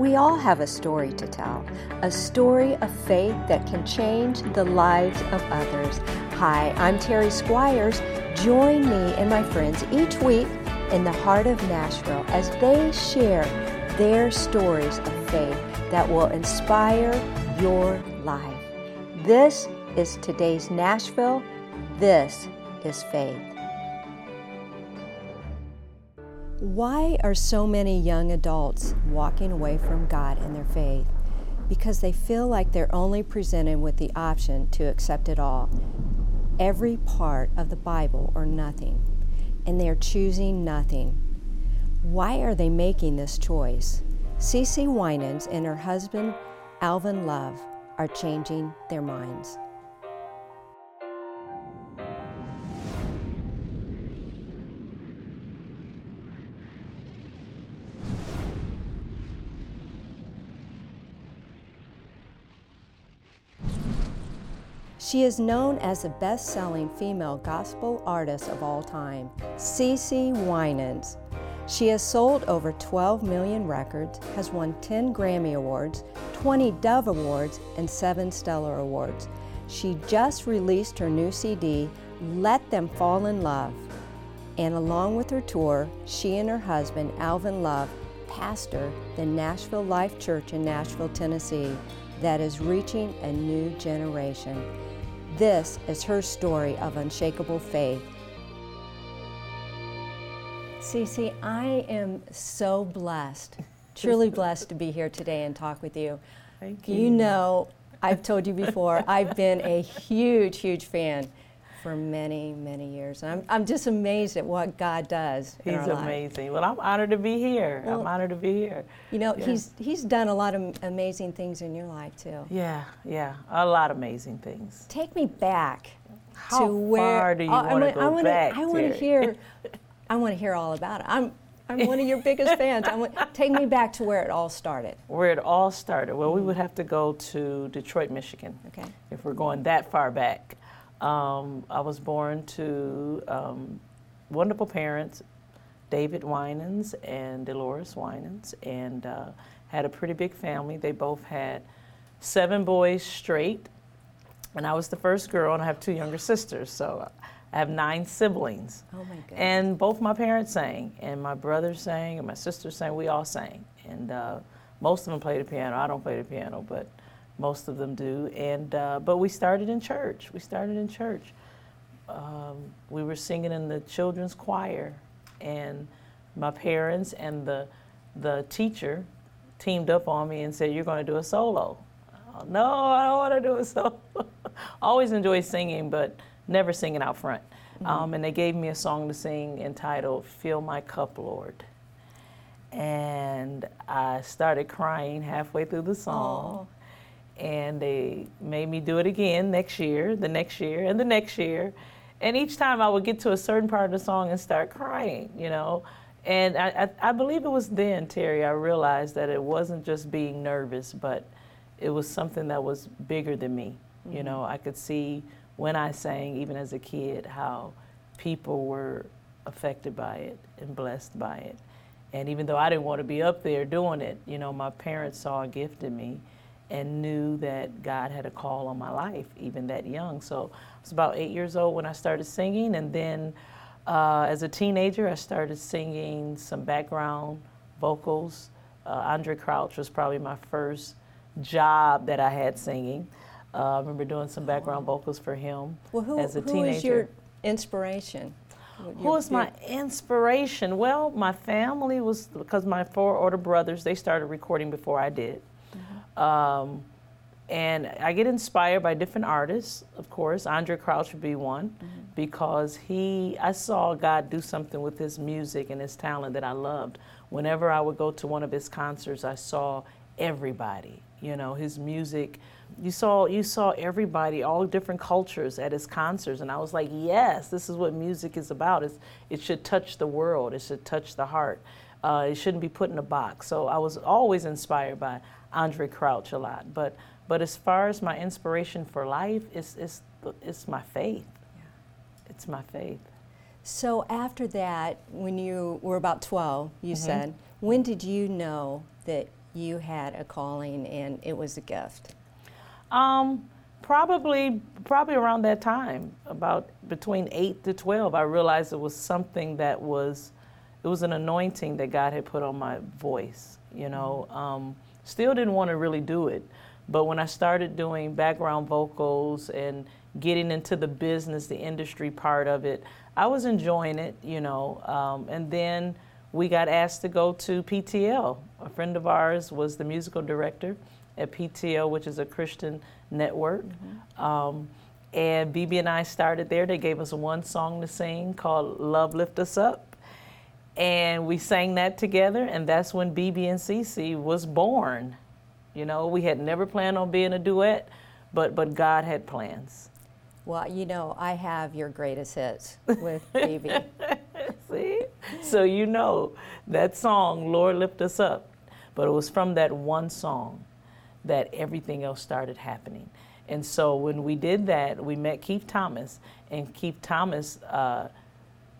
We all have a story to tell, a story of faith that can change the lives of others. Hi, I'm Terry Squires. Join me and my friends each week in the heart of Nashville as they share their stories of faith that will inspire your life. This is today's Nashville. This is faith. Why are so many young adults walking away from God and their faith? Because they feel like they're only presented with the option to accept it all, every part of the Bible or nothing, and they're choosing nothing. Why are they making this choice? CeCe Winans and her husband, Alvin Love, are changing their minds. She is known as the best-selling female gospel artist of all time, CeCe Winans. She has sold over 12 million records, has won 10 Grammy Awards, 20 Dove Awards, and 7 Stellar Awards. She just released her new CD, Let Them Fall In Love. And along with her tour, she and her husband, Alvin Love, pastor the Nashville Life Church in Nashville, Tennessee, that is reaching a new generation. This is her story of unshakable faith. CeCe, I am so blessed, truly blessed to be here today and talk with you. Thank you. You know, I've told you before, I've been a huge, huge fan for many, many years. And I'm just amazed at what God does in our life. He's amazing. Well, I'm honored to be here. Well, I'm honored to be here. You know, yeah. He's done a lot of amazing things in your life, too. Yeah, a lot of amazing things. Take me back to where... How far do you want to go back, Terry? I want to hear all about it. I'm one of your biggest fans. Take me back to where it all started. Where it all started. Well, we would have to go to Detroit, Michigan, okay, if we're going that far back. I was born to wonderful parents, David Winans and Dolores Winans, and had a pretty big family. They both had 7 boys straight, and I was the first girl, and I have 2 younger sisters, so I have 9 siblings. Oh, my goodness. And both my parents sang, and my brother sang, and my sister sang. We all sang, and most of them play the piano. I don't play the piano, but most of them do, and but we started in church. We were singing in the children's choir, and my parents and the teacher teamed up on me and said, "You're going to do a solo." No, I don't want to do a solo. Always enjoy singing, but never singing out front. Mm-hmm. And they gave me a song to sing entitled "Fill My Cup, Lord," and I started crying halfway through the song. Aww. And they made me do it again the next year. And each time I would get to a certain part of the song and start crying, you know. And I believe it was then, Terry, I realized that it wasn't just being nervous, but it was something that was bigger than me. Mm-hmm. You know, I could see when I sang, even as a kid, how people were affected by it and blessed by it. And even though I didn't want to be up there doing it, you know, my parents saw a gift in me and knew that God had a call on my life, even that young. So I was about 8 years old when I started singing, and then as a teenager, I started singing some background vocals. Andre Crouch was probably my first job that I had singing. I remember doing some background vocals for him as a teenager. Who is your inspiration? Who was my inspiration? Well, my family was, because my 4 older brothers, they started recording before I did. And I get inspired by different artists, of course. Andre Crouch would be one, mm-hmm, because I saw God do something with his music and his talent that I loved. Whenever I would go to one of his concerts, I saw everybody, you know, his music. You saw everybody, all different cultures at his concerts. And I was like, yes, this is what music is about. It should touch the world. It should touch the heart. It shouldn't be put in a box. So I was always inspired by Andre Crouch a lot, but as far as my inspiration for life, it's my faith. Yeah. It's my faith. So after that, when you were about 12, you mm-hmm said, when did you know that you had a calling and it was a gift? Probably around that time, about between 8 to 12, I realized it was something that was, it was an anointing that God had put on my voice, you know. Still didn't want to really do it, but when I started doing background vocals and getting into the business, the industry part of it, I was enjoying it, you know. And then we got asked to go to PTL. A friend of ours was the musical director at PTL, which is a Christian network. Mm-hmm. And BeBe and I started there. They gave us one song to sing called Love Lift Us Up. And we sang that together, and that's when BeBe and CeCe was born. You know, we had never planned on being a duet, but God had plans. Well, you know, I have your greatest hits with BeBe. See? So you know that song, Lord Lift Us Up. But it was from that one song that everything else started happening. And so when we did that, we met Keith Thomas, and Keith Thomas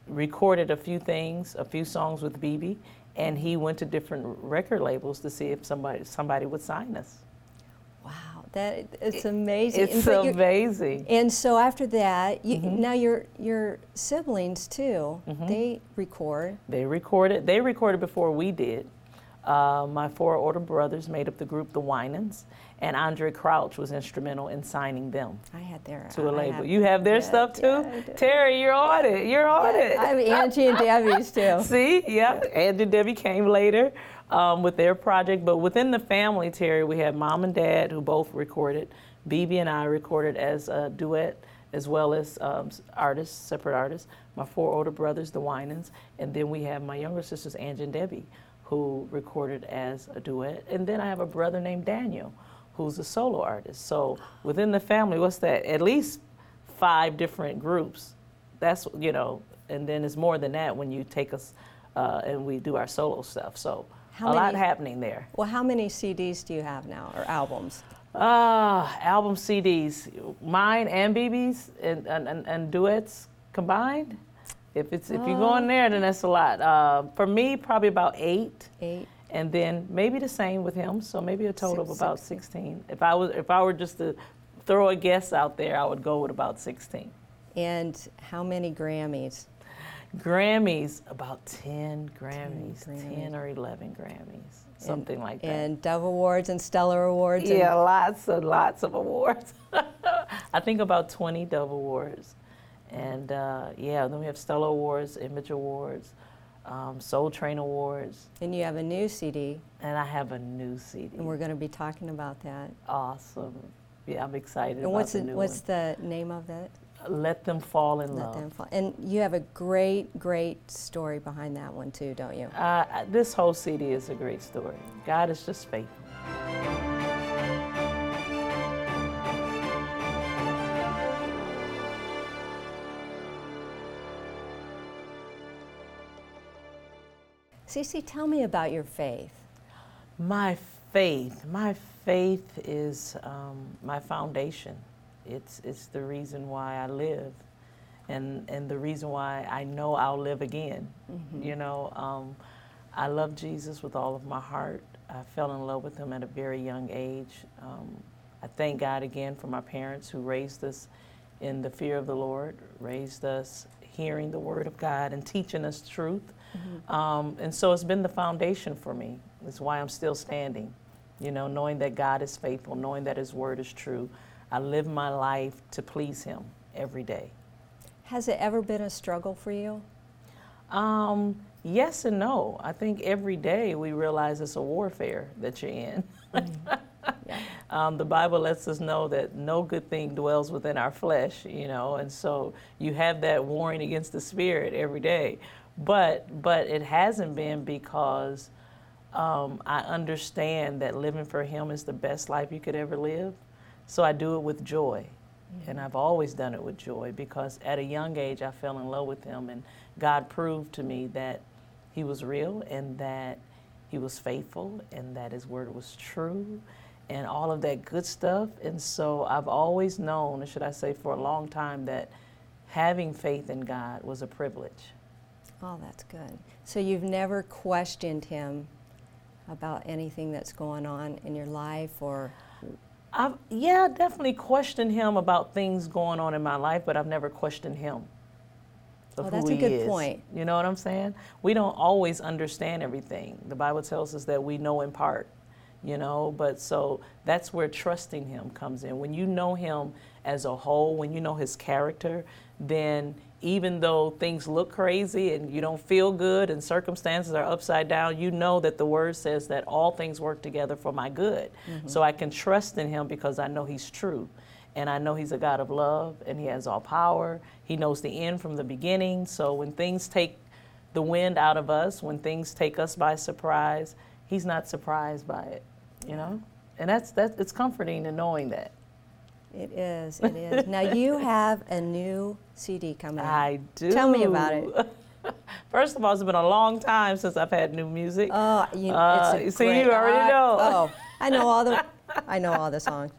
recorded a few songs with BeBe, and he went to different record labels to see if somebody would sign us. Wow, that it's amazing. It's amazing. And so after that, now your siblings too, they record. They recorded before we did. My four older brothers made up the group, the Winans, and Andre Crouch was instrumental in signing them. I had their to a label. You have their stuff too? Yeah, Terry, you're on it. You're on it. I have Angie and Debbie's too. See? Yeah. Angie and Debbie came later with their project. But within the family, Terry, we had Mom and Dad who both recorded. BeBe and I recorded as a duet, as well as artists, separate artists. My four older brothers, the Winans, and then we have my younger sisters, Angie and Debbie, who recorded as a duet. And then I have a brother named Daniel, who's a solo artist. So within the family, what's that? At least 5 different groups. That's, you know, and then it's more than that when you take us and we do our solo stuff. So a lot happening there. Well, how many CDs do you have now, or albums? Album CDs, mine and BeBe's and duets combined. If you go in there, then that's a lot. For me, probably about 8. 8. And then maybe the same with him, so maybe a total of about 16. If I were just to throw a guess out there, I would go with about 16. And how many Grammys? Grammys, about 10 Grammys, 10 or 11 Grammys, something like that. And Dove Awards and Stellar Awards. Yeah, lots of awards. I think about 20 Dove Awards. And then we have Stellar Awards, Image Awards, Soul Train Awards. And you have a new CD. And I have a new CD. And we're going to be talking about that. Awesome. Yeah, I'm excited and about the new what's one. What's the name of that? Let Them Fall in Love. Let Them Fall. And you have a great, great story behind that one too, don't you? This whole CD is a great story. God is just faithful. CeCe, tell me about your faith. My faith is my foundation. It's the reason why I live, and the reason why I know I'll live again. Mm-hmm. You know, I love Jesus with all of my heart. I fell in love with him at a very young age. I thank God again for my parents who raised us in the fear of the Lord, raised us hearing the word of God and teaching us truth. Mm-hmm. And so it's been the foundation for me. It's why I'm still standing, you know, knowing that God is faithful, knowing that his word is true. I live my life to please him every day. Has it ever been a struggle for you? Yes and no. I think every day we realize it's a warfare that you're in. Mm-hmm. Yeah. The Bible lets us know that no good thing dwells within our flesh, you know, and so you have that warring against the spirit every day. But it hasn't been because I understand that living for him is the best life you could ever live. So I do it with joy. Mm-hmm. And I've always done it with joy because at a young age I fell in love with him, and God proved to me that he was real and that he was faithful and that his word was true and all of that good stuff. And so I've always known, and should I say for a long time, that having faith in God was a privilege. Oh, that's good. So you've never questioned him about anything that's going on in your life? Or I've, yeah, definitely questioned him about things going on in my life, but I've never questioned him. Oh, that's a good point. You know what I'm saying? We don't always understand everything. The Bible tells us that we know in part, you know, but so that's where trusting him comes in. When you know him as a whole, when you know his character, then even though things look crazy and you don't feel good and circumstances are upside down, you know that the word says that all things work together for my good. Mm-hmm. So I can trust in him because I know he's true. And I know he's a God of love, and he has all power. He knows the end from the beginning. So when things take the wind out of us, when things take us by surprise, he's not surprised by it, you know? And that's it's comforting in knowing that. It is, it is. Now you have a new CD coming out. I do. Tell me about it. First of all, it's been a long time since I've had new music. Oh, it's so great, you already know. I know all the songs.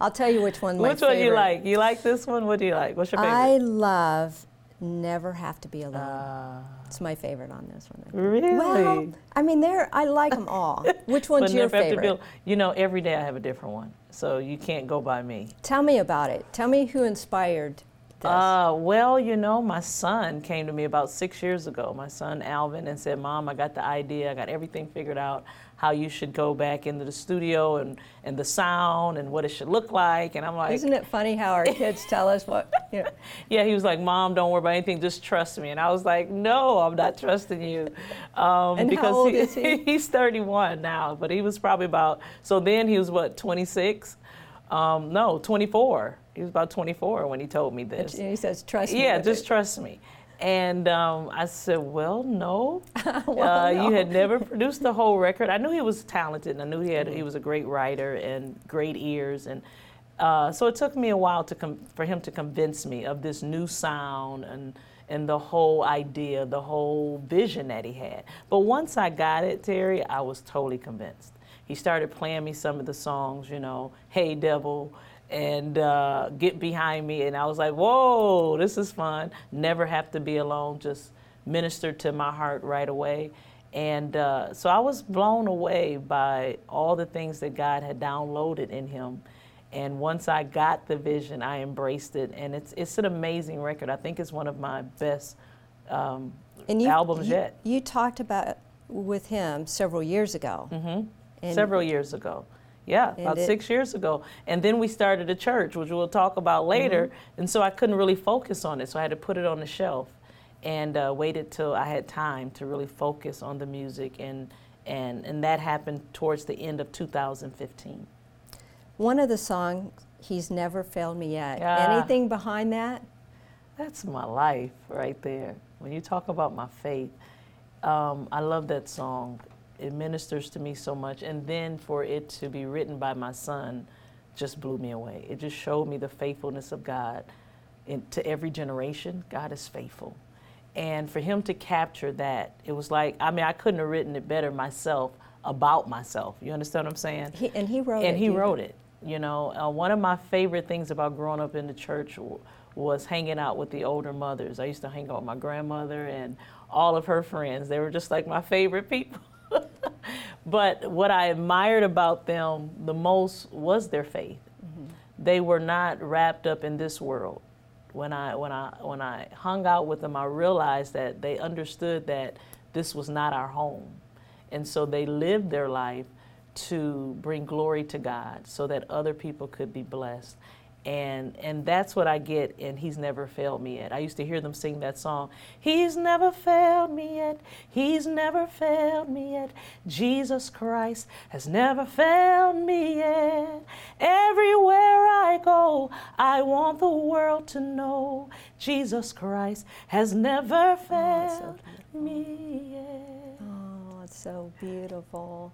I'll tell you which one. Which one do you like? You like this one? What do you like? What's your favorite? I love "Never Have to Be Alone." It's my favorite on this one. Really? Well, I mean, I like them all. Which one's your favorite? You know, every day I have a different one, so you can't go by me. Tell me about it. Tell me who inspired this. Well, you know, my son came to me about 6 years ago. My son Alvin, and said, "Mom, I got the idea. I got everything figured out. How you should go back into the studio and the sound and what it should look like." And I'm like, isn't it funny how our kids tell us what, you know. Yeah, he was like, "Mom, don't worry about anything, just trust me." And I was like, "No, I'm not trusting you." And because how old is he? He's 31 now, but he was probably about, so then he was what, 26? 24. He was about 24 when he told me this. And he says, "Trust me." Yeah, just trust me. And I said, "Well, no. You had never produced the whole record." I knew he was talented, and I knew he was a great writer and great ears, and so it took me a while for him to convince me of this new sound and the whole idea, the whole vision that he had. But once I got it, Terry, I was totally convinced. He started playing me some of the songs, you know, "Hey Devil," and "Get Behind Me," and I was like, "Whoa, this is fun." "Never Have to Be Alone" just ministered to my heart right away. And so I was blown away by all the things that God had downloaded in him. And once I got the vision, I embraced it, and it's an amazing record. I think it's one of my best albums yet. You talked about with him several years ago. Mm-hmm. Several years ago. Yeah, about 6 years ago. And then we started a church, which we'll talk about later. Mm-hmm. And so I couldn't really focus on it, so I had to put it on the shelf and waited till I had time to really focus on the music. And that happened towards the end of 2015. One of the songs, "He's Never Failed Me Yet." Anything behind that? That's my life right there. When you talk about my faith, I love that song. It ministers to me so much, and then for it to be written by my son just blew me away. It just showed me the faithfulness of God to every generation. God is faithful, and for him to capture that, it was like, I mean, I couldn't have written it better myself about myself. You understand what I'm saying? He wrote it. You know, one of my favorite things about growing up in the church was hanging out with the older mothers. I used to hang out with my grandmother and all of her friends. They were just like my favorite people. But what I admired about them the most was their faith. Mm-hmm. They were not wrapped up in this world. When I hung out with them, I realized that they understood that this was not our home. And so they lived their life to bring glory to God so that other people could be blessed. And that's what I get in "He's Never Failed Me Yet." I used to hear them sing that song. "He's never failed me yet. He's never failed me yet. Jesus Christ has never failed me yet. Everywhere I go, I want the world to know Jesus Christ has never failed me yet." Oh, it's so beautiful.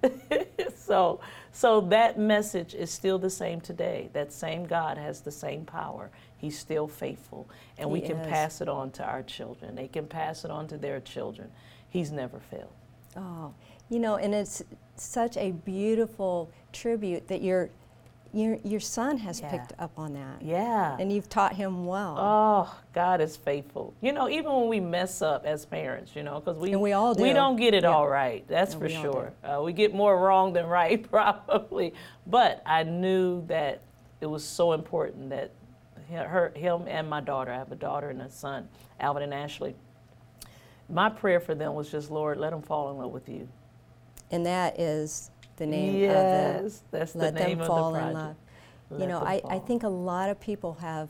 So that message is still the same today. That same God has the same power. He's still faithful. And we can pass it on to our children. They can pass it on to their children. He's never failed. Oh, you know, and it's such a beautiful tribute that you're Your son has picked up on that. Yeah. And you've taught him well. Oh, God is faithful. You know, even when we mess up as parents, you know, because we all do. We don't get it all right, that's for sure. We get more wrong than right, probably. But I knew that it was so important that him and my daughter, I have a daughter and a son, Alvin and Ashley. My prayer for them was just, Lord, let them fall in love with you. And that is the name of the, that's the name of the project. Let Them Fall in Love. You know, I think a lot of people have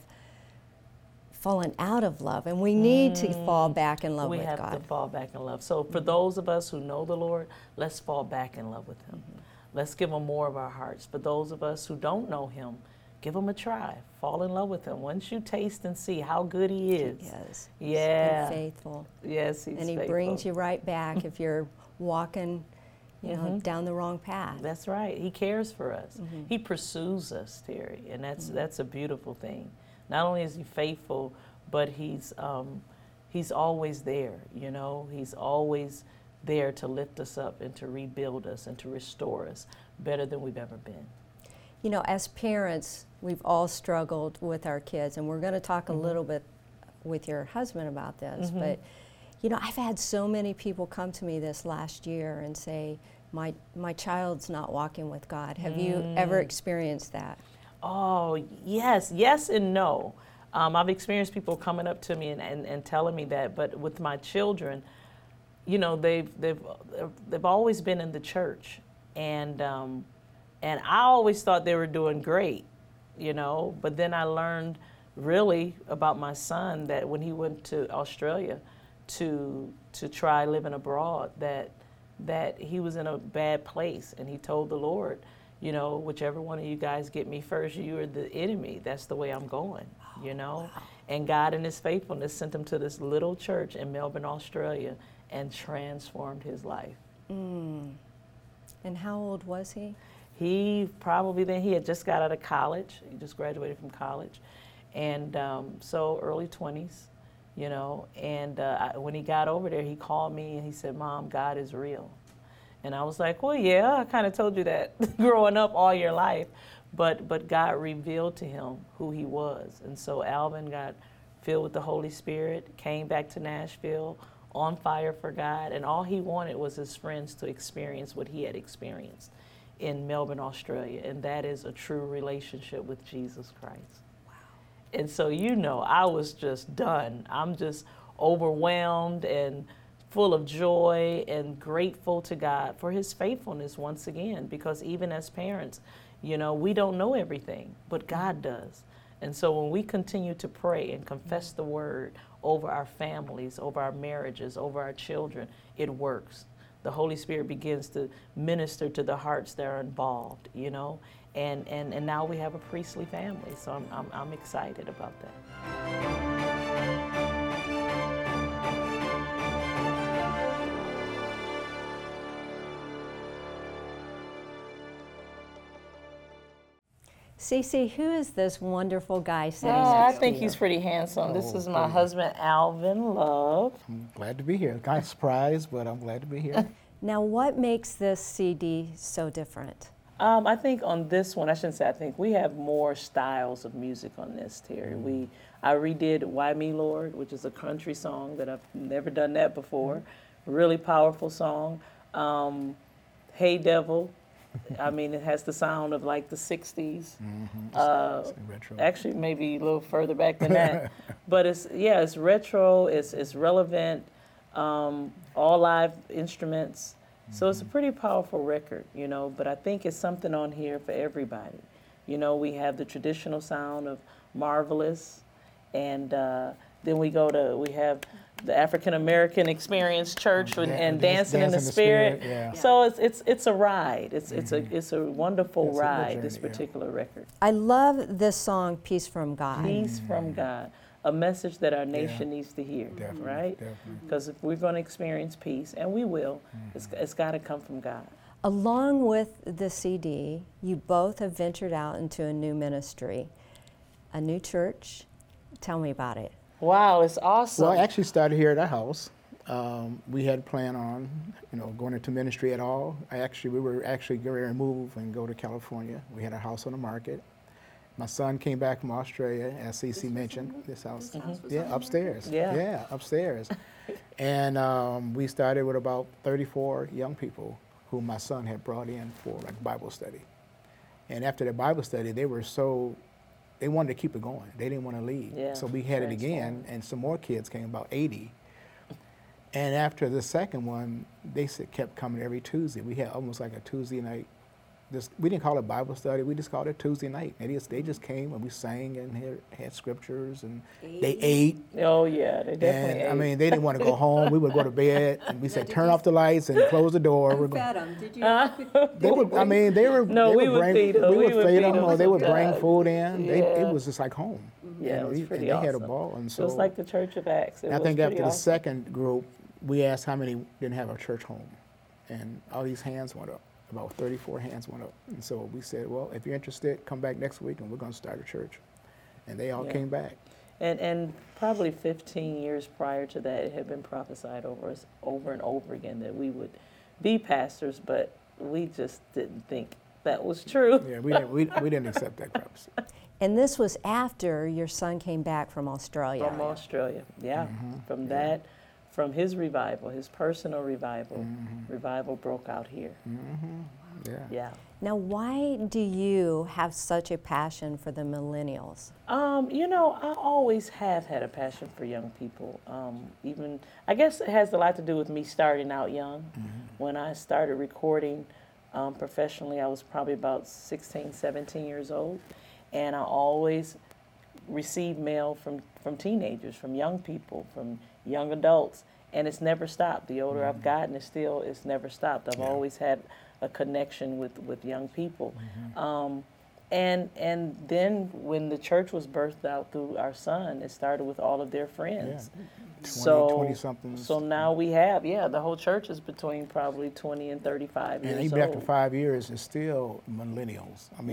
fallen out of love, and we need to fall back in love with God. We have to fall back in love. So for those of us who know the Lord, let's fall back in love with Him. Mm-hmm. Let's give Him more of our hearts. For those of us who don't know Him, give Him a try. Fall in love with Him. Once you taste and see how good He is. Yes. Yeah. He's been faithful. Yes, He's faithful. And He brings you right back if you're walking down the wrong path. That's right. He cares for us. Mm-hmm. He pursues us, Terry, and that's a beautiful thing. Not only is He faithful, but He's always there. You know, He's always there to lift us up and to rebuild us and to restore us better than we've ever been. You know, as parents, we've all struggled with our kids, and we're going to talk a little bit with your husband about this, but. You know, I've had so many people come to me this last year and say, my child's not walking with God. Have you ever experienced that? Oh, yes and no. I've experienced people coming up to me and telling me that, but with my children, you know, they've always been in the church, and I always thought they were doing great, you know, but then I learned really about my son that when he went to Australia to try living abroad, that he was in a bad place, and he told the Lord, you know, whichever one of you guys get me first, you are the enemy. That's the way I'm going, you know. Wow. And God in His faithfulness sent him to this little church in Melbourne, Australia, and transformed his life. And how old was he? He probably then, he had just got out of college. He just graduated from college. And so early 20s. You know, and when he got over there, he called me and he said, Mom, God is real. And I was like, well, yeah, I kind of told you that growing up all your life. But God revealed to him who He was. And so Alvin got filled with the Holy Spirit, came back to Nashville on fire for God. And all he wanted was his friends to experience what he had experienced in Melbourne, Australia. And that is a true relationship with Jesus Christ. And so, you know, I was just done. I'm just overwhelmed and full of joy and grateful to God for His faithfulness once again, because even as parents, you know, we don't know everything, but God does. And so when we continue to pray and confess the Word over our families, over our marriages, over our children, it works. The Holy Spirit begins to minister to the hearts that are involved, you know. And now we have a priestly family, so I'm excited about that. CeCe, who is this wonderful guy sitting next to you? I think he's pretty handsome. This is my husband, Alvin Love. I'm glad to be here. Kind of surprised, but I'm glad to be here. Now, what makes this CD so different? I think on this one, I shouldn't say I think, we have more styles of music on this, Terry. I redid Why Me, Lord, which is a country song that I've never done that before. Really powerful song. Hey Devil, I mean, it has the sound of like the 60s. Retro. Actually, maybe a little further back than that. But it's retro, it's relevant, all live instruments. So it's a pretty powerful record, you know, but I think it's something on here for everybody. You know, we have the traditional sound of Marvelous, and then we have the African American Experience Church and Dancing in the Spirit. So it's a ride. It's a wonderful ride, this particular record. I love this song, Peace from God. Peace from God. A message that our nation needs to hear, right? Because if we're going to experience peace, and we will, it's got to come from God. Along with the CD, you both have ventured out into a new ministry, a new church. Tell me about it. Wow, it's awesome. Well, I actually started here at our house. We had planned on, going into ministry at all. We were going to move and go to California. We had a house on the market. My son came back from Australia, as CeCe mentioned. This house was upstairs. Yeah, upstairs. And we started with about 34 young people who my son had brought in for Bible study. And after the Bible study, they wanted to keep it going. They didn't want to leave. Yeah, so we had it again, and some more kids came, about 80. And after the second one, they kept coming every Tuesday. We had almost a Tuesday night. We didn't call it Bible study. We just called it Tuesday night. They just came and we sang and had scriptures and they ate. Oh yeah, they definitely ate. I mean, they didn't want to go home. We would go to bed and we said, "Turn off the lights and close the door." We fed them. Did you? They were. No, we would feed them. We would feed them, or they would bring food in. Yeah. It was just like home. Mm-hmm. Yeah, it was pretty awesome. They had a ball, and so it was like the Church of Acts. I think after the second group, we asked how many didn't have a church home, and all these hands went up. About 34 hands went up. And so we said, well, if you're interested, come back next week and we're going to start a church. And they all came back. And probably 15 years prior to that, it had been prophesied over us over and over again that we would be pastors, but we just didn't think that was true. Yeah, we didn't accept that prophecy. And this was after your son came back from Australia. From Australia, yeah. Mm-hmm. From his revival, his personal revival, mm-hmm. revival broke out here. Mm-hmm. Yeah. Now, why do you have such a passion for the millennials? I always have had a passion for young people. Even I guess it has a lot to do with me starting out young. Mm-hmm. When I started recording professionally, I was probably about 16, 17 years old, and I always received mail from teenagers, from young people, from young adults, and it's never stopped. The older mm-hmm. I've gotten, it's never stopped. I've always had a connection with young people. Mm-hmm. And then when the church was birthed out through our son, it started with all of their friends. Yeah. 20-somethings. So now we have, the whole church is between probably 20 and 35 years old. And even after 5 years, it's still millennials. 30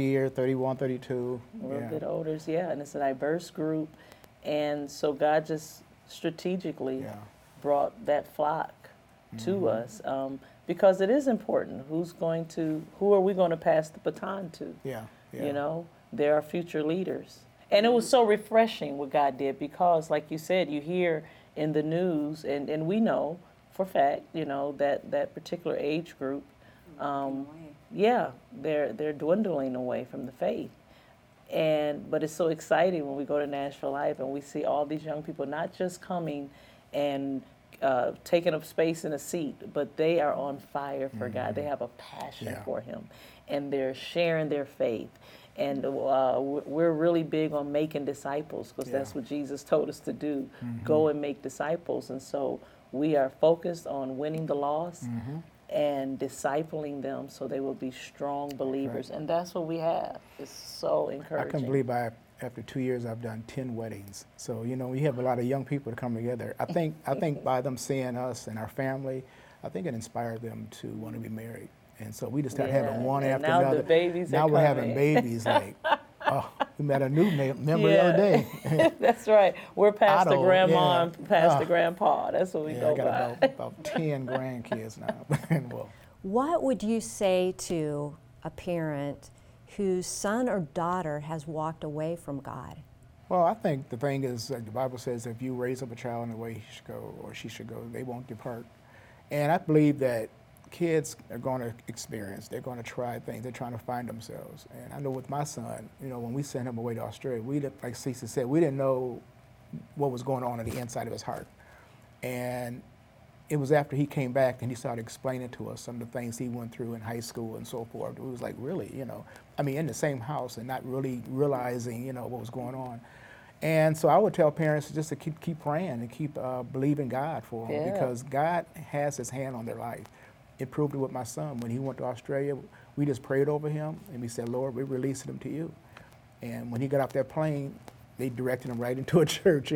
years, 31, 32. A little bit older, and it's a diverse group. And so God just strategically brought that flock to mm-hmm. us. Because it is important. Who are we going to pass the baton to? Yeah. There are future leaders. And it was so refreshing what God did, because like you said, you hear in the news, and we know for fact, that particular age group, they're dwindling away from the faith. But it's so exciting when we go to Nashville Life and we see all these young people not just coming and taking up space in a seat, but they are on fire for mm-hmm. God. They have a passion for Him, and they're sharing their faith. And we're really big on making disciples, because that's what Jesus told us to do, mm-hmm. go and make disciples. And so we are focused on winning the lost mm-hmm. and discipling them so they will be strong believers. Right. And that's what we have. It's so encouraging. I can't believe after 2 years, I've done 10 weddings. So, we have a lot of young people to come together. I think by them seeing us and our family, I think it inspired them to want to be married. And so we just started having one after another. Now the babies are coming. Now we're having babies. We met a new member the other day. That's right. We're past the grandma and past the grandpa. That's what we go by. I got about 10 grandkids now. Well, what would you say to a parent whose son or daughter has walked away from God? Well, I think the thing is, the Bible says if you raise up a child in the way he should go or she should go, they won't depart. And I believe that kids are going to experience, they're going to try things, they're trying to find themselves. And I know with my son, when we sent him away to Australia, we, like CeCe said, we didn't know what was going on in the inside of his heart. And it was after he came back and he started explaining to us some of the things he went through in high school and so forth. We was like, really, in the same house and not really realizing, what was going on. And so I would tell parents just to keep praying and keep believing God for them, because God has His hand on their life. It proved it with my son. When he went to Australia, we just prayed over him and we said, Lord, we're releasing him to you. And when he got off that plane, they directed him right into a church,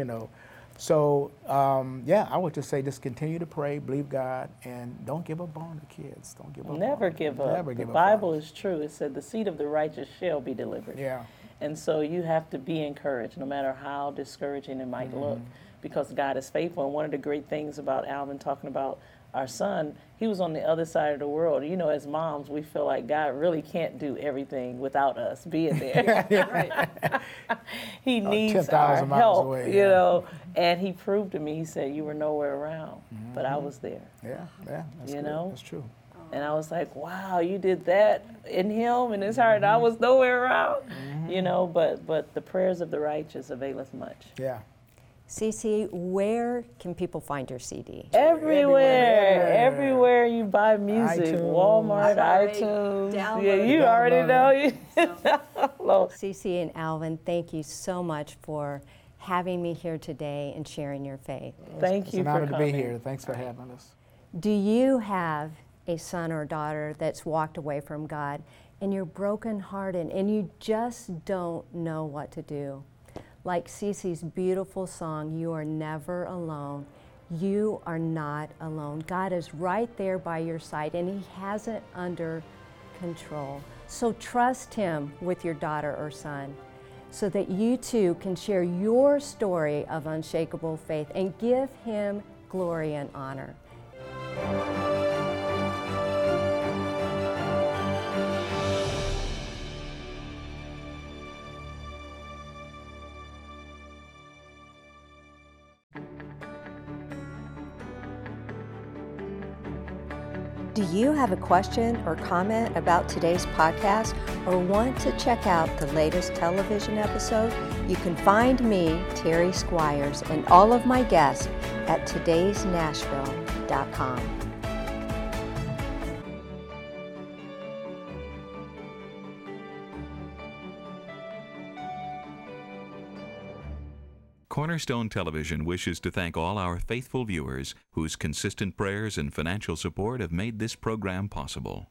So, I would just say just continue to pray, believe God, and don't give up on the kids. Don't give up. Never give up. Never give up. The Bible is true. It said the seed of the righteous shall be delivered. Yeah. And so you have to be encouraged, no matter how discouraging it might mm-hmm. look, because God is faithful. And one of the great things about Alvin talking about our son, he was on the other side of the world. You know, as moms, we feel like God really can't do everything without us being there. He needs our help, away, you know. And he proved to me, he said, you were nowhere around, mm-hmm. but I was there. Yeah, that's you good. Know? That's true. And I was like, wow, you did that in him, in his heart. Mm-hmm. I was nowhere around, mm-hmm. you know, but the prayers of the righteous availeth much. Yeah. CeCe, where can people find your CD? Everywhere you buy music. iTunes. Walmart, iTunes. Download, yeah, you already know. CeCe and Alvin, thank you so much for having me here today and sharing your faith. It's an honor to be here. Thanks for having us. Do you have a son or daughter that's walked away from God and you're brokenhearted and you just don't know what to do? Like CeCe's beautiful song, You Are Never Alone. You are not alone. God is right there by your side and He has it under control. So trust Him with your daughter or son so that you too can share your story of unshakable faith and give Him glory and honor. Do you have a question or comment about today's podcast or want to check out the latest television episode? You can find me, Terry Squires, and all of my guests at todaysnashville.com. Cornerstone Television wishes to thank all our faithful viewers whose consistent prayers and financial support have made this program possible.